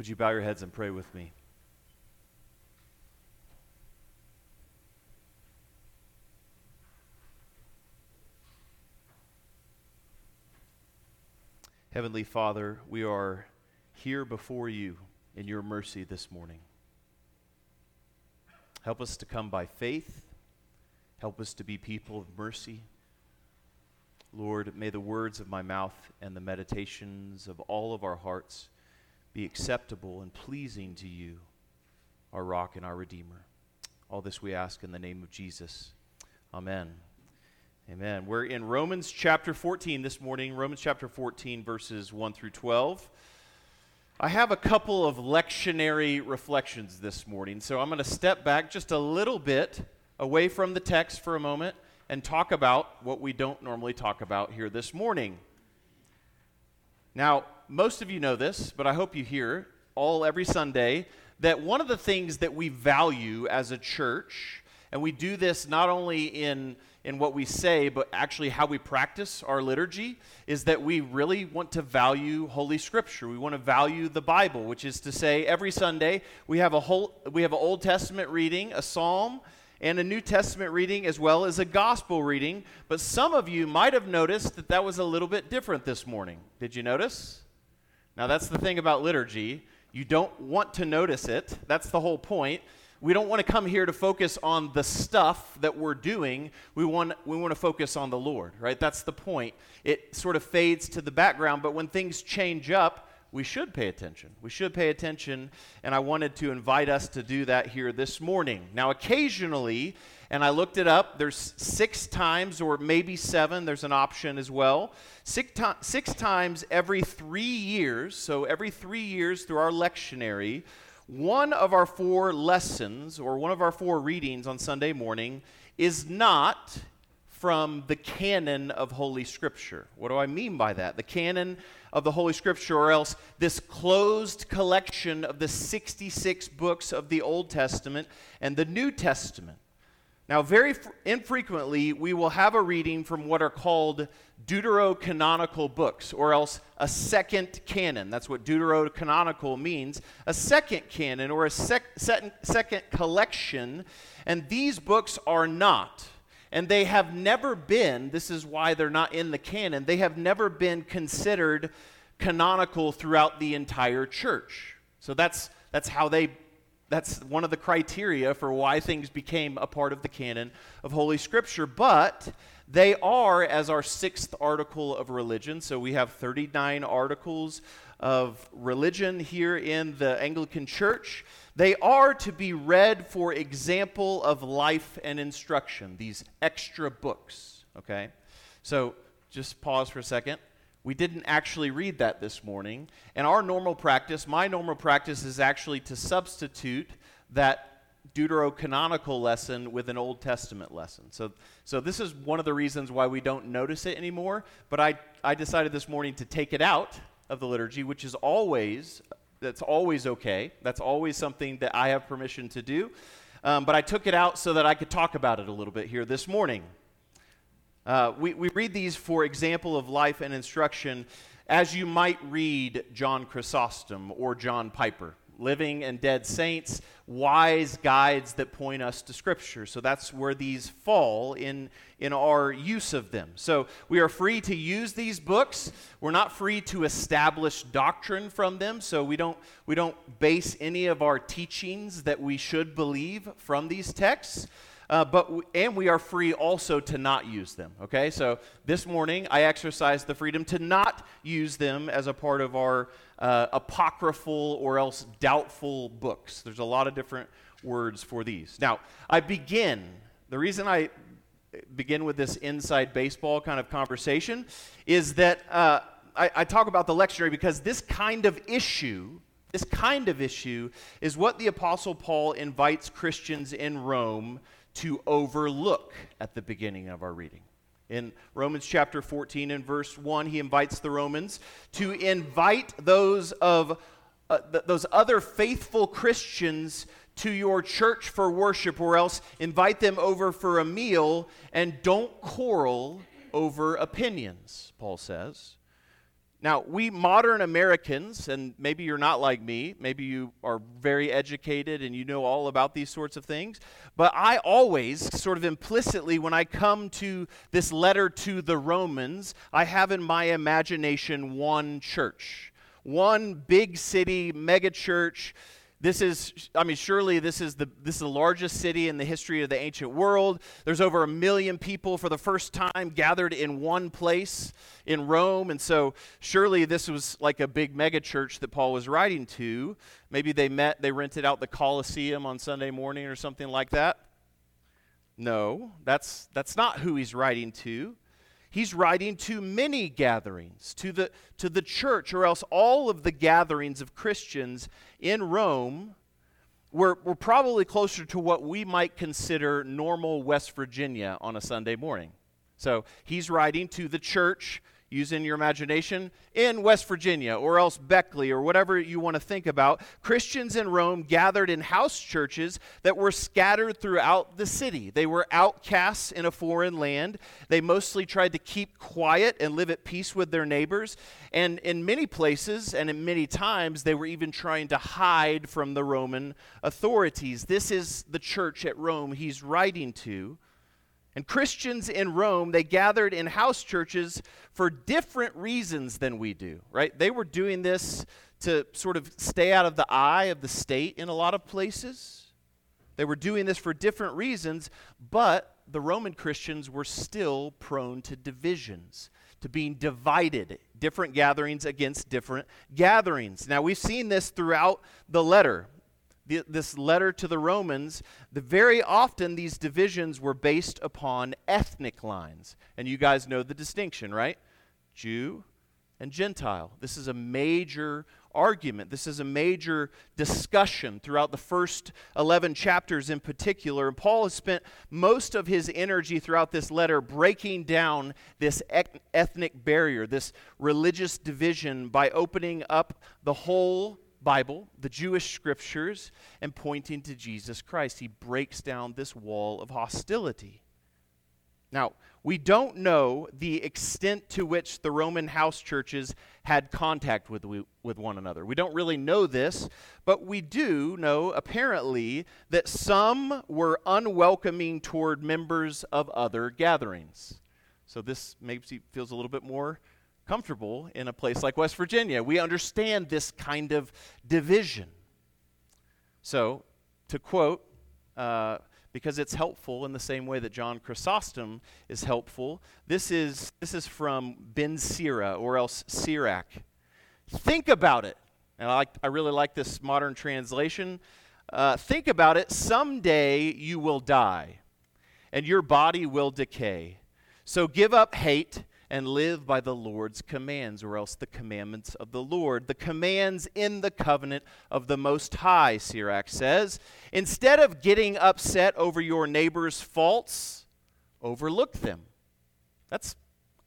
Would you bow your heads and pray with me? Heavenly Father, we are here before you in your mercy this morning. Help us to come by faith. Help us to be people of mercy. Lord, may the words of my mouth and the meditations of all of our hearts be acceptable and pleasing to you, our rock and our redeemer. All this we ask in the name of Jesus. Amen. Amen. We're in Romans chapter 14 this morning, Romans chapter 14, verses 1 through 12. I have a couple of lectionary reflections this morning, so I'm going to step back just a little bit away from the text for a moment and talk about what we don't normally talk about here this morning. Now, most of you know this, but I hope you hear every Sunday that one of the things that we value as a church, and we do this not only in what we say, but actually how we practice our liturgy, is that we really want to value Holy Scripture. We want to value the Bible, which is to say every Sunday we have an Old Testament reading, a psalm, and a New Testament reading, as well as a gospel reading. But some of you might have noticed that that was a little bit different this morning. Did you notice? Now that's the thing about liturgy. You don't want to notice it. That's the whole point. We don't want to come here to focus on the stuff that we're doing. We want to focus on the Lord, right? That's the point. It sort of fades to the background, but when things change up, we should pay attention. We should pay attention, and I wanted to invite us to do that here this morning. Now, occasionally, and I looked it up, there's 6 times or maybe 7. There's an option as well. 6 times every 3 years, so every 3 years through our lectionary, one of our 4 lessons or one of our 4 readings on Sunday morning is not from the canon of Holy Scripture. What do I mean by that? The canon of the Holy Scripture, or else this closed collection of the 66 books of the Old Testament and the New Testament. Now, very infrequently, we will have a reading from what are called deuterocanonical books, or else a second canon. That's what deuterocanonical means, a second canon or a second collection. And these books are not, and they have never been, this is why they're not in the canon, they have never been considered canonical throughout the entire church. So that's how they... That's one of the criteria for why things became a part of the canon of Holy Scripture. But they are, as our 6th article of religion, so we have 39 articles of religion here in the Anglican Church. They are to be read for example of life and instruction, these extra books, okay? So just pause for a second. We didn't actually read that this morning, and our normal practice, my normal practice, is actually to substitute that deuterocanonical lesson with an Old Testament lesson. So this is one of the reasons why we don't notice it anymore, but I decided this morning to take it out of the liturgy, which is always, that's always okay. That's always something that I have permission to do, but I took it out so that I could talk about it a little bit here this morning. We read these for example of life and instruction, as you might read John Chrysostom or John Piper, living and dead saints, wise guides that point us to Scripture. So that's where these fall in our use of them. So we are free to use these books. We're not free to establish doctrine from them. So we don't base any of our teachings that we should believe from these texts. And we are free also to not use them, okay? So this morning, I exercised the freedom to not use them as a part of our apocryphal or else doubtful books. There's a lot of different words for these. Now, the reason I begin with this inside baseball kind of conversation is that I talk about the lectionary because this kind of issue is what the Apostle Paul invites Christians in Rome to overlook at the beginning of our reading. In Romans chapter 14 and verse 1, he invites the Romans to invite those other faithful Christians to your church for worship, or else invite them over for a meal, and don't quarrel over opinions, Paul says. Now, we modern Americans, and maybe you're not like me, maybe you are very educated and you know all about these sorts of things, but I always sort of implicitly, when I come to this letter to the Romans, I have in my imagination one church, one big city, mega church. This is, I mean, surely this is the largest city in the history of the ancient world. There's over 1 million people for the first time gathered in one place in Rome. And so surely this was like a big mega church that Paul was writing to. Maybe they rented out the Colosseum on Sunday morning or something like that. No, that's not who he's writing to. He's writing to many gatherings, to the church, or else all of the gatherings of Christians in Rome were probably closer to what we might consider normal West Virginia on a Sunday morning. So he's writing to the church, using your imagination, in West Virginia, or else Beckley, or whatever you want to think about. Christians in Rome gathered in house churches that were scattered throughout the city. They were outcasts in a foreign land. They mostly tried to keep quiet and live at peace with their neighbors. And in many places and in many times, they were even trying to hide from the Roman authorities. This is the church at Rome he's writing to. And Christians in Rome, they gathered in house churches for different reasons than we do, right? They were doing this to sort of stay out of the eye of the state in a lot of places. They were doing this for different reasons, but the Roman Christians were still prone to divisions, to being divided, different gatherings against different gatherings. Now, we've seen this throughout the letter. This letter to the Romans, very often these divisions were based upon ethnic lines. And you guys know the distinction, right? Jew and Gentile. This is a major argument. This is a major discussion throughout the first 11 chapters in particular. And Paul has spent most of his energy throughout this letter breaking down this ethnic barrier, this religious division, by opening up the whole Bible, the Jewish scriptures, and pointing to Jesus Christ. He breaks down this wall of hostility. Now, we don't know the extent to which the Roman house churches had contact with one another. We don't really know this, but we do know, apparently, that some were unwelcoming toward members of other gatherings. So this maybe feels a little bit more comfortable in a place like West Virginia. We understand this kind of division. So, to quote, because it's helpful in the same way that John Chrysostom is helpful, this is from Ben Sira, or else Sirach. Think about it. And I really like this modern translation. Think about it. Someday you will die, and your body will decay. So give up hate and live by the Lord's commands, or else the commandments of the Lord, the commands in the covenant of the Most High, Sirach says. Instead of getting upset over your neighbor's faults, overlook them.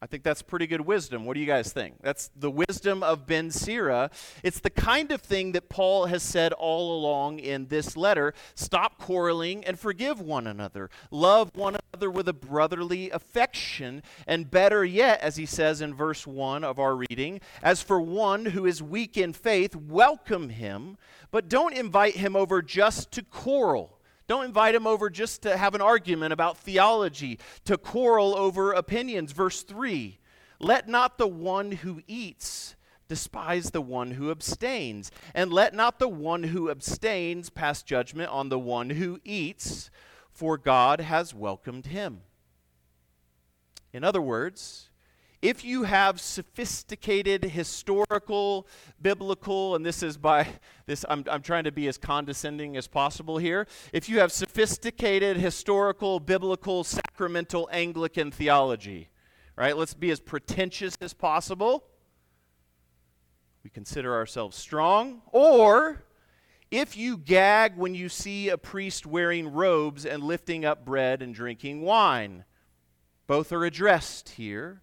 I think that's pretty good wisdom. What do you guys think? That's the wisdom of Ben Sira. It's the kind of thing that Paul has said all along in this letter. Stop quarreling and forgive one another. Love one another with a brotherly affection. And better yet, as he says in verse 1 of our reading, as for one who is weak in faith, welcome him, but don't invite him over just to quarrel. Don't invite him over just to have an argument about theology, to quarrel over opinions. Verse 3, let not the one who eats despise the one who abstains, and let not the one who abstains pass judgment on the one who eats, for God has welcomed him. In other words, if you have sophisticated historical, biblical, and I'm trying to be as condescending as possible here. If you have sophisticated, historical, biblical, sacramental, Anglican theology, right? Let's be as pretentious as possible. We consider ourselves strong. Or if you gag when you see a priest wearing robes and lifting up bread and drinking wine, both are addressed here.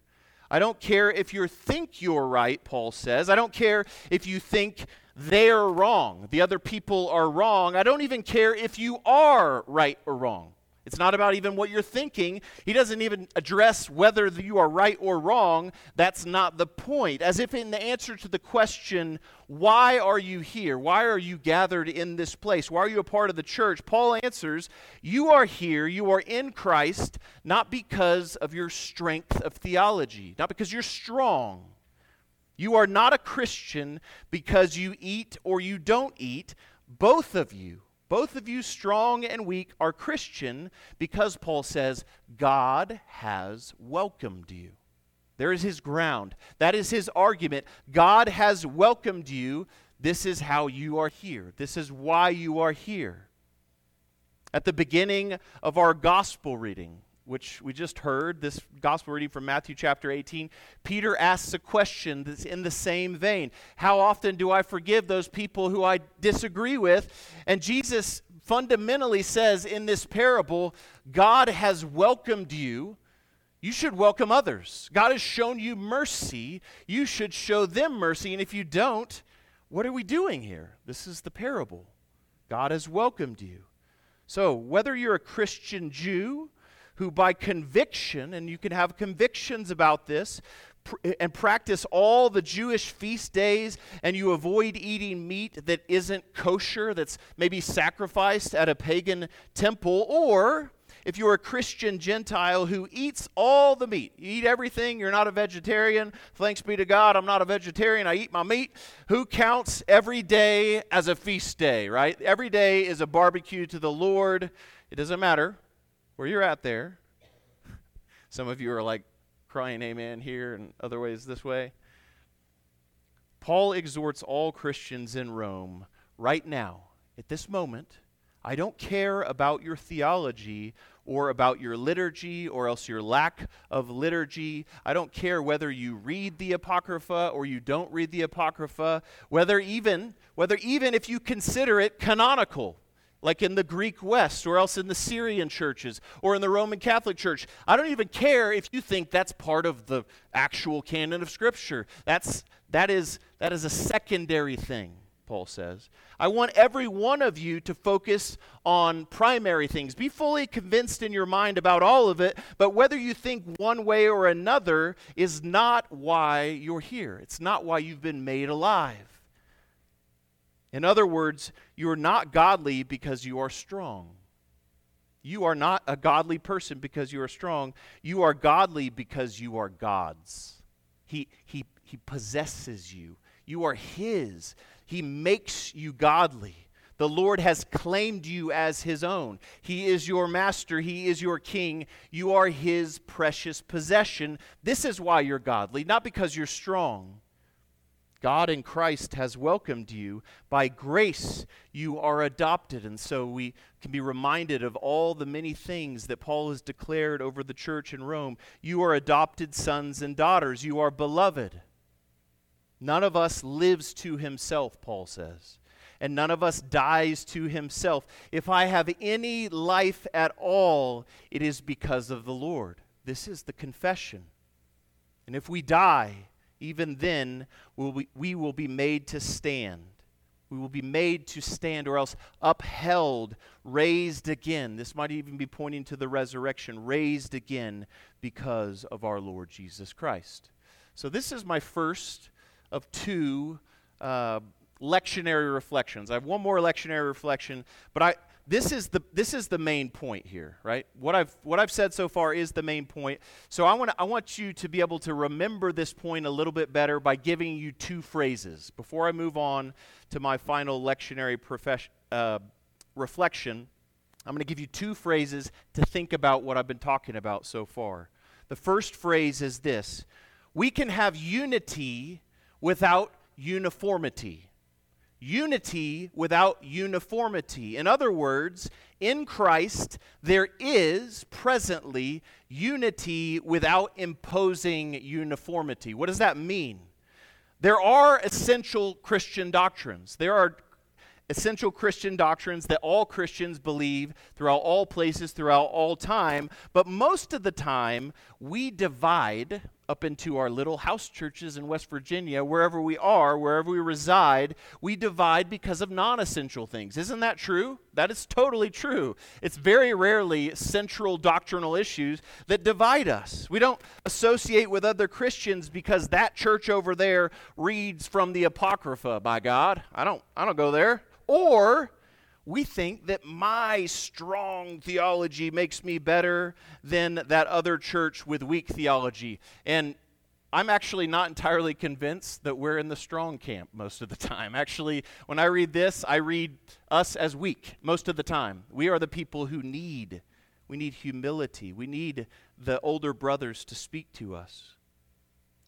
I don't care if you think you're right, Paul says. I don't care if you think they're wrong, the other people are wrong. I don't even care if you are right or wrong. It's not about even what you're thinking. He doesn't even address whether you are right or wrong. That's not the point. As if in the answer to the question, why are you here? Why are you gathered in this place? Why are you a part of the church? Paul answers, you are here, you are in Christ, not because of your strength of theology, not because you're strong. You are not a Christian because you eat or you don't eat. Both of you, strong and weak, are Christian because, Paul says, God has welcomed you. There is his ground. That is his argument. God has welcomed you. This is how you are here. This is why you are here. At the beginning of our gospel reading, which we just heard, this gospel reading from Matthew chapter 18, Peter asks a question that's in the same vein. How often do I forgive those people who I disagree with? And Jesus fundamentally says in this parable, God has welcomed you. You should welcome others. God has shown you mercy. You should show them mercy. And if you don't, what are we doing here? This is the parable. God has welcomed you. So whether you're a Christian Jew who by conviction, and you can have convictions about this, and practice all the Jewish feast days, and you avoid eating meat that isn't kosher, that's maybe sacrificed at a pagan temple, or if you're a Christian Gentile who eats all the meat, you eat everything, you're not a vegetarian, thanks be to God, I'm not a vegetarian, I eat my meat, who counts every day as a feast day, right? Every day is a barbecue to the Lord. It doesn't matter where you're at there. Some of you are like crying amen here and other ways this way. Paul exhorts all Christians in Rome right now, at this moment, I don't care about your theology or about your liturgy or else your lack of liturgy. I don't care whether you read the Apocrypha or you don't read the Apocrypha, whether even if you consider it canonical, like in the Greek West or else in the Syrian churches or in the Roman Catholic Church. I don't even care if you think that's part of the actual canon of Scripture. That is a secondary thing, Paul says. I want every one of you to focus on primary things. Be fully convinced in your mind about all of it, but whether you think one way or another is not why you're here. It's not why you've been made alive. In other words, you are not godly because you are strong. You are not a godly person because you are strong. You are godly because you are God's. He possesses you. You are his. He makes you godly. The Lord has claimed you as his own. He is your master. He is your king. You are his precious possession. This is why you're godly, not because you're strong. God in Christ has welcomed you. By grace, you are adopted. And so we can be reminded of all the many things that Paul has declared over the church in Rome. You are adopted sons and daughters. You are beloved. None of us lives to himself, Paul says. And none of us dies to himself. If I have any life at all, it is because of the Lord. This is the confession. And if we die, even then, we will be made to stand. We will be made to stand, or else upheld, raised again. This might even be pointing to the resurrection, raised again because of our Lord Jesus Christ. So this is my first of two lectionary reflections. I have one more lectionary reflection, but this is the main point here, right? What I've said so far is the main point. So I want you to be able to remember this point a little bit better by giving you two phrases. Before I move on to my final lectionary reflection, I'm going to give you two phrases to think about what I've been talking about so far. The first phrase is this: we can have unity without uniformity. Unity without uniformity. In other words, in Christ, there is presently unity without imposing uniformity. What does that mean? There are essential Christian doctrines. There are essential Christian doctrines that all Christians believe throughout all places, throughout all time. But most of the time, we divide up into our little house churches in West Virginia, wherever we are, wherever we reside, we divide because of non-essential things. Isn't that true? That is totally true. It's very rarely central doctrinal issues that divide us. We don't associate with other Christians because that church over there reads from the Apocrypha, by God. I don't go there. Or we think that my strong theology makes me better than that other church with weak theology. And I'm actually not entirely convinced that we're in the strong camp most of the time. Actually, when I read this, I read us as weak most of the time. We are the people who need humility. We need the older brothers to speak to us.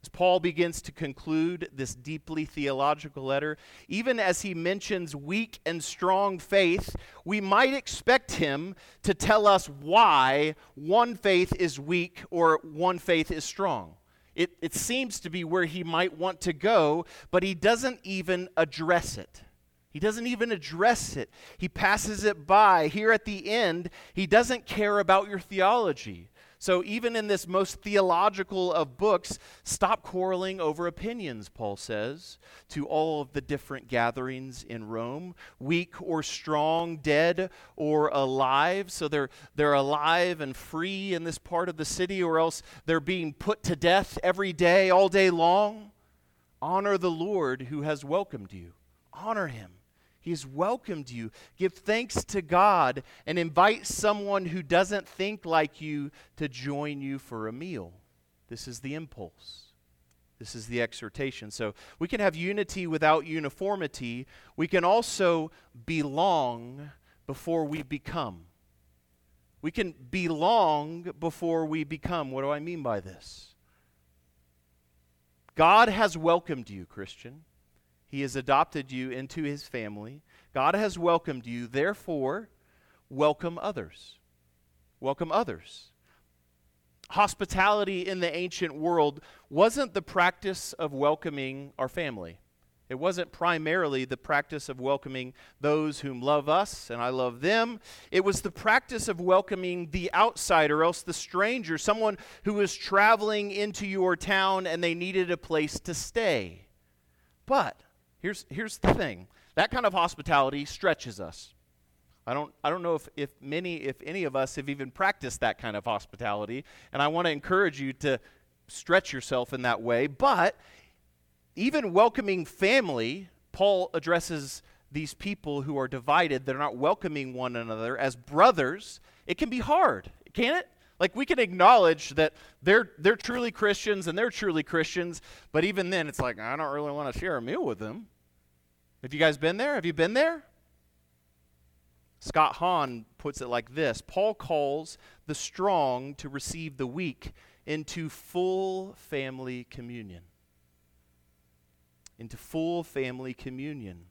As Paul begins to conclude this deeply theological letter, even as he mentions weak and strong faith, we might expect him to tell us why one faith is weak or one faith is strong. It seems to be where he might want to go, but he doesn't even address it. He doesn't even address it. He passes it by. Here at the end, he doesn't care about your theology. So even in this most theological of books, stop quarreling over opinions, Paul says, to all of the different gatherings in Rome, weak or strong, dead or alive. So they're alive and free in this part of the city, or else they're being put to death every day, all day long. Honor the Lord who has welcomed you. Honor him. He has welcomed you. Give thanks to God and invite someone who doesn't think like you to join you for a meal. This is the impulse. This is the exhortation. So we can have unity without uniformity. We can also belong before we become. We can belong before we become. What do I mean by this? God has welcomed you, Christian. He has adopted you into his family. God has welcomed you. Therefore, welcome others. Welcome others. Hospitality in the ancient world wasn't the practice of welcoming our family. It wasn't primarily the practice of welcoming those whom love us and I love them. It was the practice of welcoming the outsider, else the stranger, someone who was traveling into your town and they needed a place to stay. But here's the thing. That kind of hospitality stretches us. I don't know if any of us have even practiced that kind of hospitality, and I want to encourage you to stretch yourself in that way. But even welcoming family, Paul addresses these people who are divided. They're not welcoming one another as brothers. It can be hard, can't it? Like, we can acknowledge that they're truly Christians and they're truly Christians, but even then it's like, I don't really want to share a meal with them. Have you guys been there? Have you been there? Scott Hahn puts it like this. Paul calls the strong to receive the weak into full family communion. Into full family communion.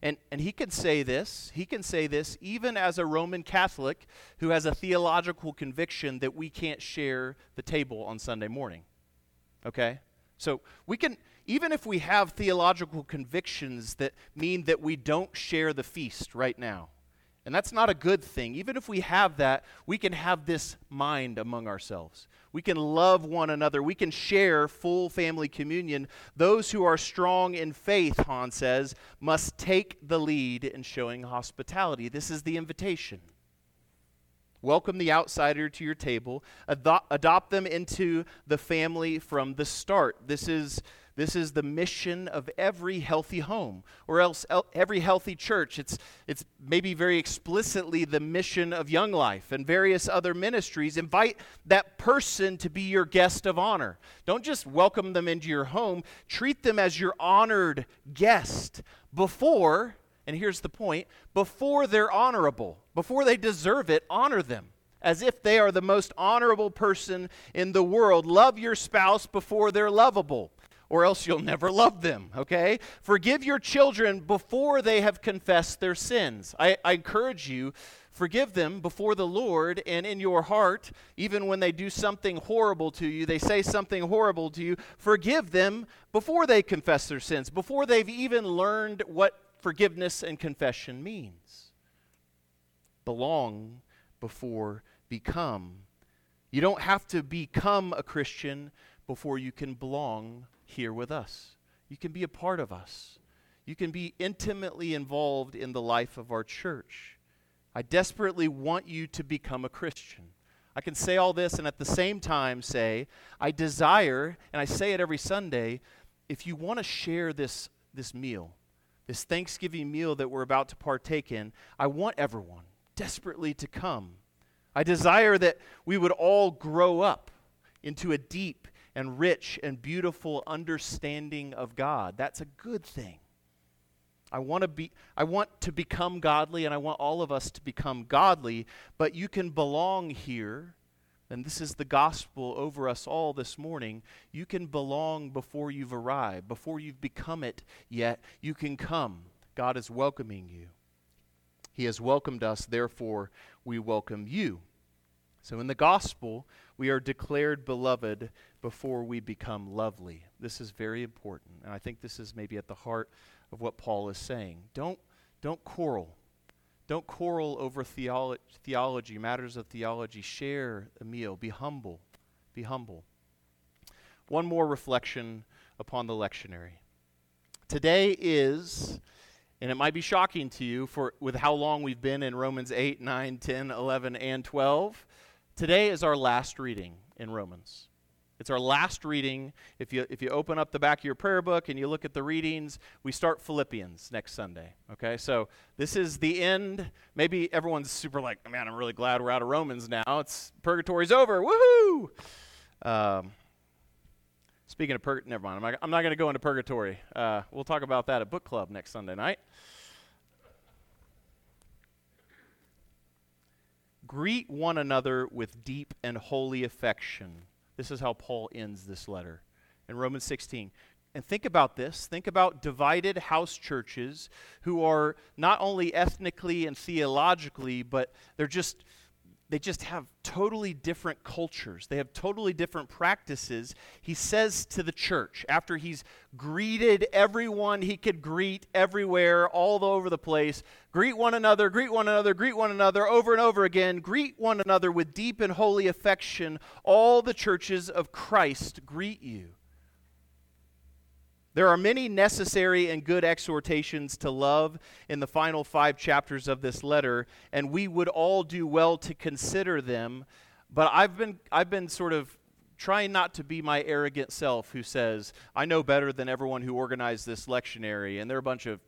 And he can say this even as a Roman Catholic who has a theological conviction that we can't share the table on Sunday morning, okay? So we can, even if we have theological convictions that mean that we don't share the feast right now, and that's not a good thing, even if we have that, we can have this mind among ourselves. We can love one another. We can share full family communion. Those who are strong in faith, Hahn says, must take the lead in showing hospitality. This is the invitation. Welcome the outsider to your table. Adopt them into the family from the start. This is the mission of every healthy home, or else every healthy church. It's maybe very explicitly the mission of Young Life and various other ministries. Invite that person to be your guest of honor. Don't just welcome them into your home. Treat them as your honored guest before, and here's the point, before they're honorable, before they deserve it, honor them. As if they are the most honorable person in the world. Love your spouse before they're lovable, or else you'll never love them, okay? Forgive your children before they have confessed their sins. I encourage you, forgive them before the Lord and in your heart, even when they do something horrible to you, they say something horrible to you, forgive them before they confess their sins, before they've even learned what forgiveness and confession means. Belong before become. You don't have to become a Christian before you can belong here with us. You can be a part of us. You can be intimately involved in the life of our church. I desperately want you to become a Christian. I can say all this and at the same time say, I desire, and I say it every Sunday, if you want to share this meal, this Thanksgiving meal that we're about to partake in, I want everyone desperately to come. I desire that we would all grow up into a deep and rich and beautiful understanding of God. That's a good thing. I want to become godly, and I want all of us to become godly, but you can belong here, and this is the gospel over us all this morning. You can belong before you've arrived, before you've become it yet. You can come. God is welcoming you. He has welcomed us, therefore we welcome you. So in the gospel, we are declared beloved before we become lovely. This is very important, and I think this is maybe at the heart of what Paul is saying. Don't quarrel. Don't quarrel over theology, matters of theology. Share a meal. Be humble. Be humble. One more reflection upon the lectionary. Today is, and it might be shocking to you with how long we've been in Romans 8, 9, 10, 11, and 12. Today is our last reading in Romans. It's our last reading. If you open up the back of your prayer book and you look at the readings, we start Philippians next Sunday, okay? So this is the end. Maybe everyone's super like, man, I'm really glad we're out of Romans now. It's purgatory's over. Woohoo! Speaking of purgatory, never mind. I'm not going to go into purgatory. We'll talk about that at book club next Sunday night. Greet one another with deep and holy affection. This is how Paul ends this letter in Romans 16. And think about this. Think about divided house churches who are not only ethnically and theologically, but they just have totally different cultures. They have totally different practices. He says to the church, after he's greeted everyone he could greet everywhere, all over the place, greet one another, greet one another, greet one another, over and over again, greet one another with deep and holy affection. All the churches of Christ greet you. There are many necessary and good exhortations to love in the final 5 chapters of this letter, and we would all do well to consider them, but I've been sort of trying not to be my arrogant self who says, I know better than everyone who organized this lectionary, and they're a bunch of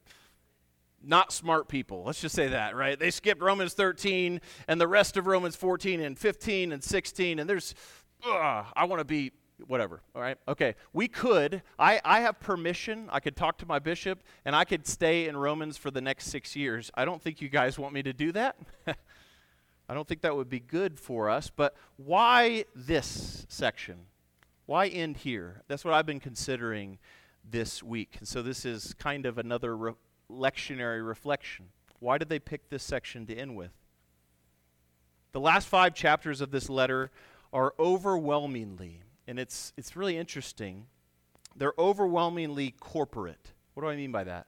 not smart people. Let's just say that, right? They skipped Romans 13 and the rest of Romans 14 and 15 and 16, and I want to be whatever, all right? Okay, we could. I have permission. I could talk to my bishop, and I could stay in Romans for the next 6 years. I don't think you guys want me to do that. I don't think that would be good for us, but why this section? Why end here? That's what I've been considering this week, and so this is kind of another lectionary reflection. Why did they pick this section to end with? The last 5 chapters of this letter are overwhelmingly, and it's really interesting, they're overwhelmingly corporate. What do I mean by that?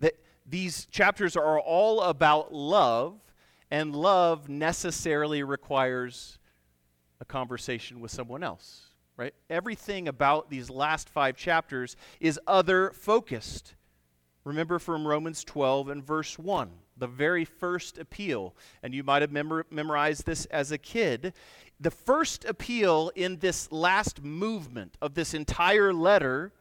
That these chapters are all about love, and love necessarily requires a conversation with someone else, right? Everything about these last 5 chapters is other-focused. Remember from Romans 12 and verse 1, the very first appeal, and you might have memorized this as a kid. The first appeal in this last movement of this entire letter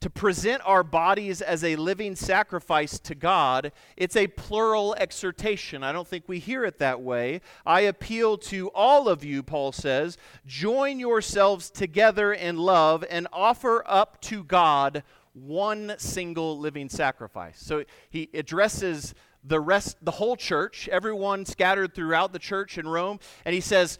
to present our bodies as a living sacrifice to God, it's a plural exhortation. I don't think we hear it that way. I appeal to all of you, Paul says, join yourselves together in love and offer up to God one single living sacrifice. So he addresses the whole church, everyone scattered throughout the church in Rome, and he says,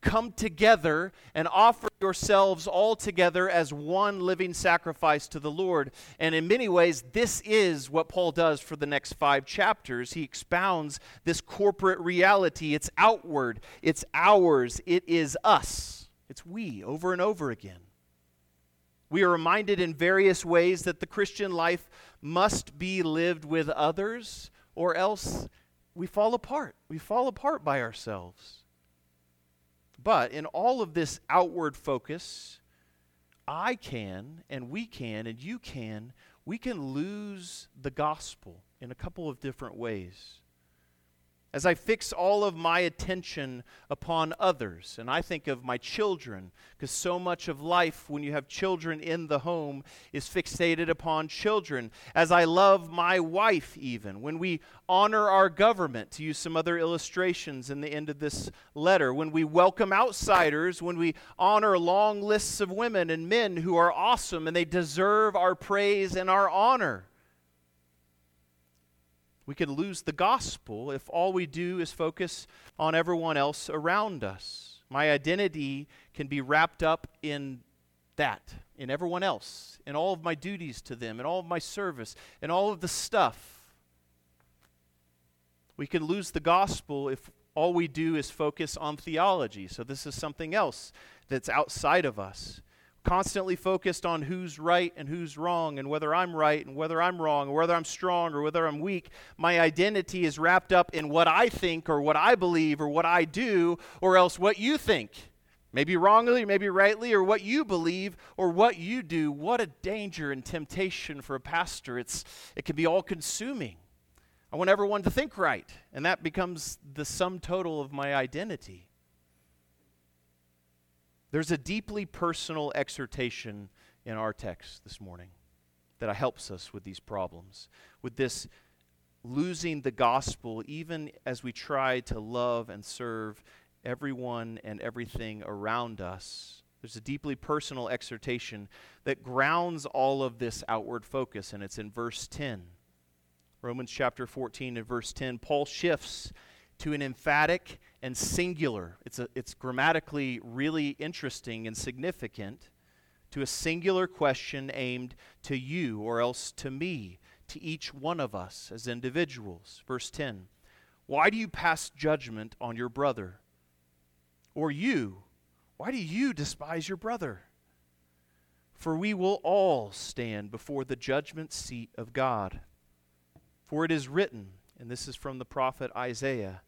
come together and offer yourselves all together as one living sacrifice to the Lord. And in many ways, this is what Paul does for the next 5 chapters. He expounds this corporate reality. It's outward. It's ours. It is us. It's we, over and over again. We are reminded in various ways that the Christian life must be lived with others, or else we fall apart. We fall apart by ourselves. But in all of this outward focus, I can, and we can, and you can, we can lose the gospel in a couple of different ways. As I fix all of my attention upon others, and I think of my children, because so much of life when you have children in the home is fixated upon children. As I love my wife even, when we honor our government, to use some other illustrations in the end of this letter, when we welcome outsiders, when we honor long lists of women and men who are awesome and they deserve our praise and our honor. We could lose the gospel if all we do is focus on everyone else around us. My identity can be wrapped up in that, in everyone else, in all of my duties to them, in all of my service, in all of the stuff. We can lose the gospel if all we do is focus on theology. So this is something else that's outside of us. Constantly focused on who's right and who's wrong, and whether I'm right and whether I'm wrong, or whether I'm strong or whether I'm weak. My identity is wrapped up in what I think or what I believe or what I do, or else what you think. Maybe wrongly, maybe rightly, or what you believe or what you do. What a danger and temptation for a pastor. It can be all-consuming. I want everyone to think right, and that becomes the sum total of my identity. There's a deeply personal exhortation in our text this morning that helps us with these problems, with this losing the gospel, even as we try to love and serve everyone and everything around us. There's a deeply personal exhortation that grounds all of this outward focus, and it's in verse 10. Romans chapter 14 and verse 10, Paul shifts to an emphatic and singular. It's grammatically really interesting and significant, to a singular question aimed to you, or else to me, to each one of us as individuals. Verse 10, why do you pass judgment on your brother? Or you, why do you despise your brother? For we will all stand before the judgment seat of God. For it is written, and this is from the prophet Isaiah,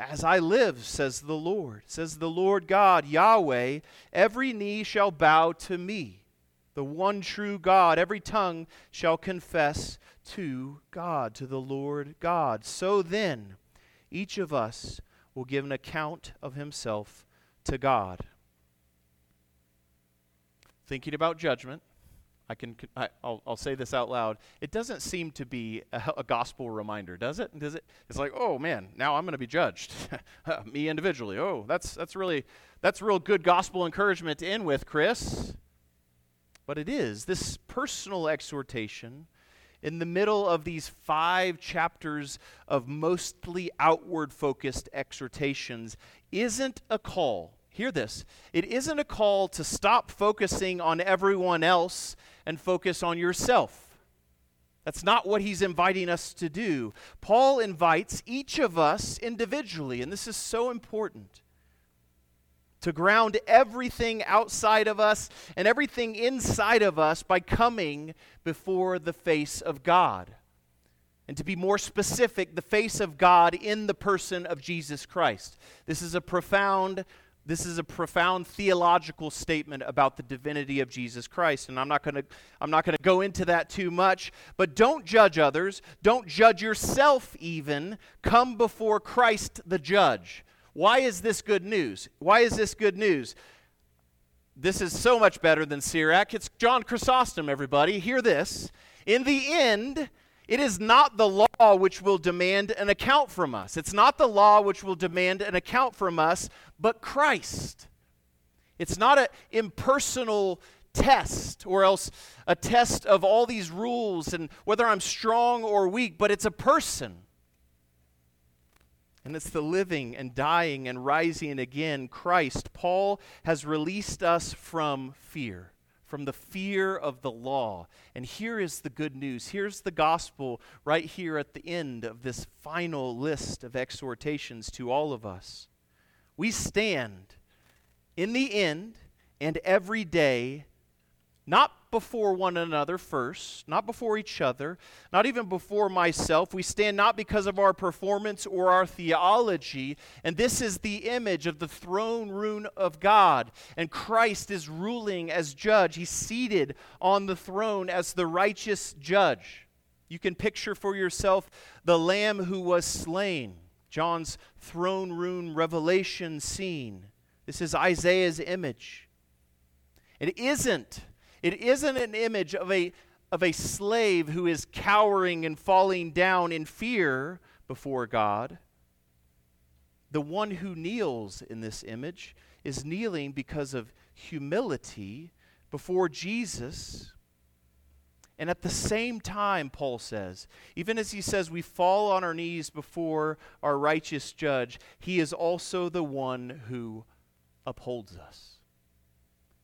as I live, says the Lord God, Yahweh, every knee shall bow to me, the one true God. Every tongue shall confess to God, to the Lord God. So then, each of us will give an account of himself to God. Thinking about judgment, I'll say this out loud. It doesn't seem to be a gospel reminder, does it? It's like, oh man, now I'm going to be judged, me individually. Oh, that's real good gospel encouragement to end with, Chris. But it is this personal exhortation in the middle of these 5 chapters of mostly outward-focused exhortations isn't a call. Hear this. It isn't a call to stop focusing on everyone else and focus on yourself. That's not what he's inviting us to do. Paul invites each of us individually, and this is so important, to ground everything outside of us and everything inside of us by coming before the face of God. And to be more specific, the face of God in the person of Jesus Christ. This is a profound theological statement about the divinity of Jesus Christ, and I'm not going to go into that too much, but don't judge others, don't judge yourself even, come before Christ the judge. Why is this good news? Why is this good news? This is so much better than Sirach. It's John Chrysostom, everybody. Hear this. In the end, it is not the law which will demand an account from us. It's not the law which will demand an account from us, but Christ. It's not an impersonal test, or else a test of all these rules and whether I'm strong or weak, but it's a person. And it's the living and dying and rising again Christ. Paul has released us from fear, from the fear of the law. And here is the good news. Here's the gospel right here at the end of this final list of exhortations to all of us. We stand in the end and every day Not before one another first, not before each other, not even before myself. We stand not because of our performance or our theology, and this is the image of the throne room of God, and Christ is ruling as judge. He's seated on the throne as the righteous judge. You can picture for yourself the Lamb who was slain, John's throne room revelation scene. This is Isaiah's image. It isn't an image of a slave who is cowering and falling down in fear before God. The one who kneels in this image is kneeling because of humility before Jesus. And at the same time, Paul says, even as he says we fall on our knees before our righteous judge, he is also the one who upholds us.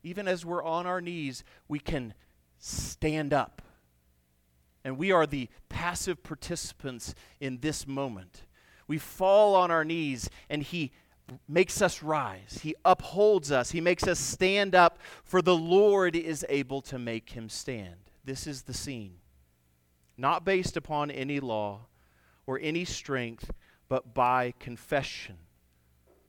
Even as we're on our knees, we can stand up. And we are the passive participants in this moment. We fall on our knees and he makes us rise. He upholds us. He makes us stand up, for the Lord is able to make him stand. This is the scene. Not based upon any law or any strength, but by confession.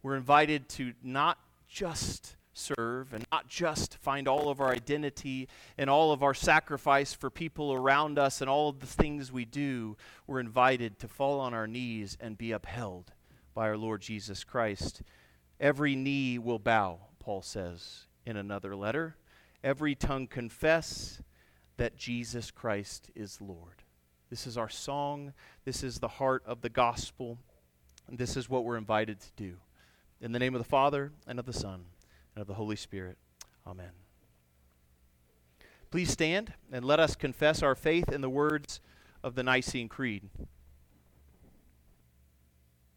We're invited to not just serve and not just find all of our identity and all of our sacrifice for people around us and all of the things we do. We're invited to fall on our knees and be upheld by our Lord Jesus Christ. Every knee will bow, Paul says in another letter. Every tongue confess that Jesus Christ is Lord. This is our song. This is the heart of the gospel. And this is what we're invited to do. In the name of the Father, and of the Son, and of the Holy Spirit. Amen. Please stand and let us confess our faith in the words of the Nicene Creed.